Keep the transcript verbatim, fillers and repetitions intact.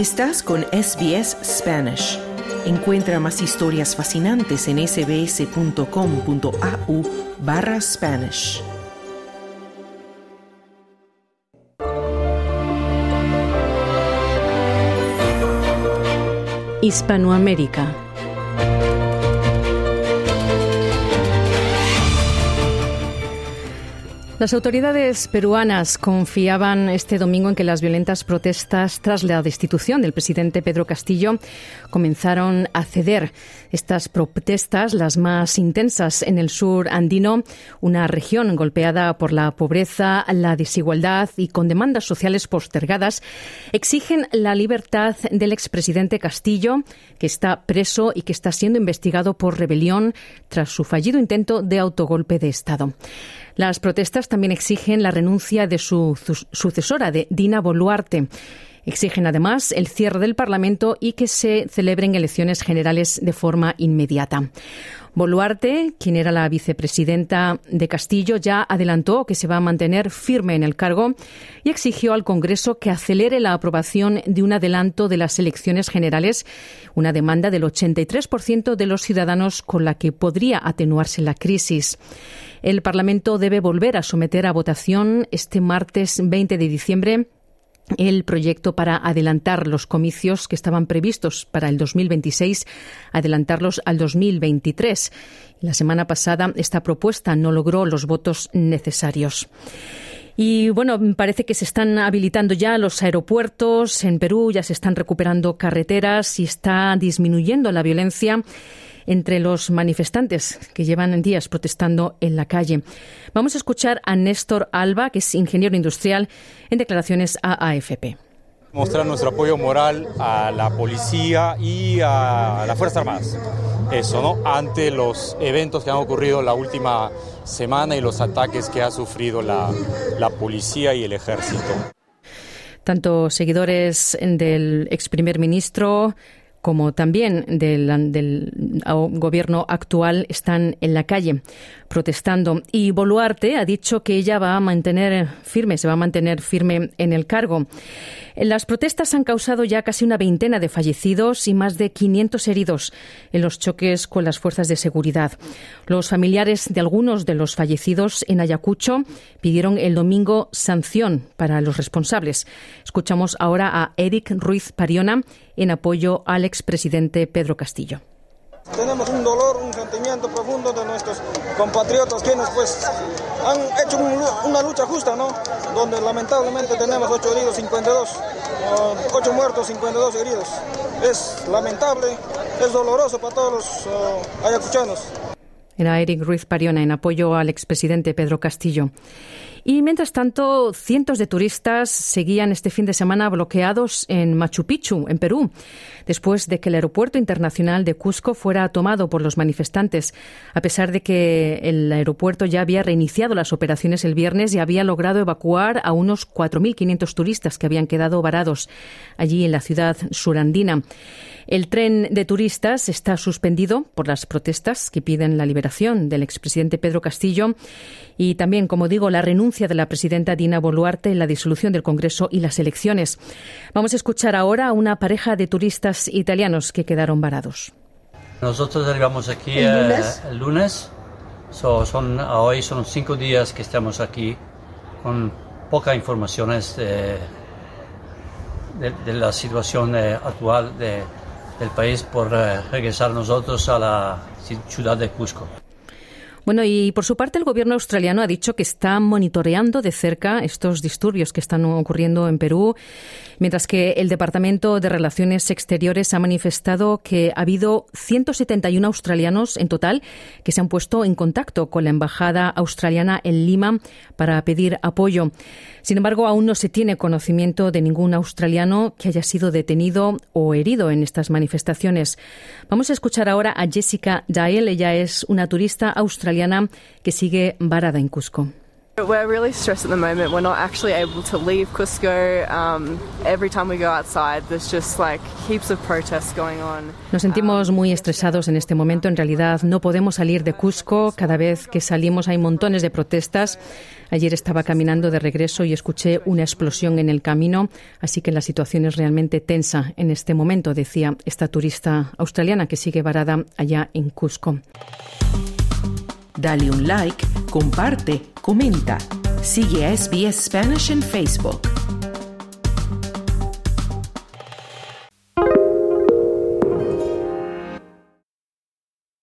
Estás con S B S Spanish. Encuentra más historias fascinantes en sbs.com.au barra Spanish. Hispanoamérica. Las autoridades peruanas confiaban este domingo en que las violentas protestas tras la destitución del presidente Pedro Castillo comenzaron a ceder. Estas protestas, las más intensas en el sur andino, una región golpeada por la pobreza, la desigualdad y con demandas sociales postergadas, exigen la libertad del expresidente Castillo, que está preso y que está siendo investigado por rebelión tras su fallido intento de autogolpe de Estado. Las protestas también exigen la renuncia de su sucesora, de Dina Boluarte. Exigen además el cierre del Parlamento y que se celebren elecciones generales de forma inmediata. Boluarte, quien era la vicepresidenta de Castillo, ya adelantó que se va a mantener firme en el cargo y exigió al Congreso que acelere la aprobación de un adelanto de las elecciones generales, una demanda del ochenta y tres por ciento de los ciudadanos con la que podría atenuarse la crisis. El Parlamento debe volver a someter a votación este martes veinte de diciembre el proyecto para adelantar los comicios que estaban previstos para el dos mil veintiséis, adelantarlos al dos mil veintitrés. La semana pasada esta propuesta no logró los votos necesarios. Y bueno, parece que se están habilitando ya los aeropuertos en Perú, ya se están recuperando carreteras y está disminuyendo la violencia entre los manifestantes que llevan días protestando en la calle. Vamos a escuchar a Néstor Alba, que es ingeniero industrial, en declaraciones a A F P. Mostrar nuestro apoyo moral a la policía y a las Fuerzas Armadas. Eso, ¿no? Ante los eventos que han ocurrido la última semana y los ataques que ha sufrido la, la policía y el ejército. Tanto seguidores del ex primer ministro como también del, del gobierno actual, están en la calle protestando. Y Boluarte ha dicho que ella va a mantener firme, se va a mantener firme en el cargo. Las protestas han causado ya casi una veintena de fallecidos y más de quinientos heridos en los choques con las fuerzas de seguridad. Los familiares de algunos de los fallecidos en Ayacucho pidieron el domingo sanción para los responsables. Escuchamos ahora a Eric Ruiz Pariona en apoyo al expresidente Pedro Castillo. Tenemos un dolor, un sentimiento profundo de nuestros compatriotas quienes pues han hecho un, una lucha justa, ¿no? Donde lamentablemente tenemos ocho heridos, cincuenta y dos, ocho muertos, cincuenta y dos heridos. Es lamentable, es doloroso para todos los uh, ayacuchanos. Era Eric Ruiz Pariona en apoyo al expresidente Pedro Castillo. Y mientras tanto, cientos de turistas seguían este fin de semana bloqueados en Machu Picchu, en Perú, después de que el aeropuerto internacional de Cusco fuera tomado por los manifestantes, a pesar de que el aeropuerto ya había reiniciado las operaciones el viernes y había logrado evacuar a unos cuatro mil quinientos turistas que habían quedado varados allí en la ciudad surandina. El tren de turistas está suspendido por las protestas que piden la liberación del expresidente Pedro Castillo y también, como digo, la renuncia de la presidenta Dina Boluarte, la disolución del Congreso y las elecciones. Vamos a escuchar ahora a una pareja de turistas italianos que quedaron varados. Nosotros llegamos aquí el lunes, eh, el lunes. So, son, hoy son cinco días que estamos aquí con pocas informaciones de, de, de la situación eh, actual de del país por eh, regresar nosotros a la ciudad de Cusco. Bueno, y por su parte el gobierno australiano ha dicho que está monitoreando de cerca estos disturbios que están ocurriendo en Perú, mientras que el Departamento de Relaciones Exteriores ha manifestado que ha habido ciento setenta y uno australianos en total que se han puesto en contacto con la embajada australiana en Lima para pedir apoyo. Sin embargo, aún no se tiene conocimiento de ningún australiano que haya sido detenido o herido en estas manifestaciones. Vamos a escuchar ahora a Jessica Dael. Ella es una turista australiana que sigue varada en Cusco. We're really stressed at the moment. We're not actually able to leave Cusco. Um, every time we go outside, there's just like heaps of protests going on. Nos sentimos muy estresados en este momento. En realidad, no podemos salir de Cusco. Cada vez que salimos hay montones de protestas. Ayer estaba caminando de regreso y escuché una explosión en el camino. Así que la situación es realmente tensa en este momento, decía esta turista australiana que sigue varada allá en Cusco. Dale un like, comparte, comenta. Sigue a S B S Spanish en Facebook.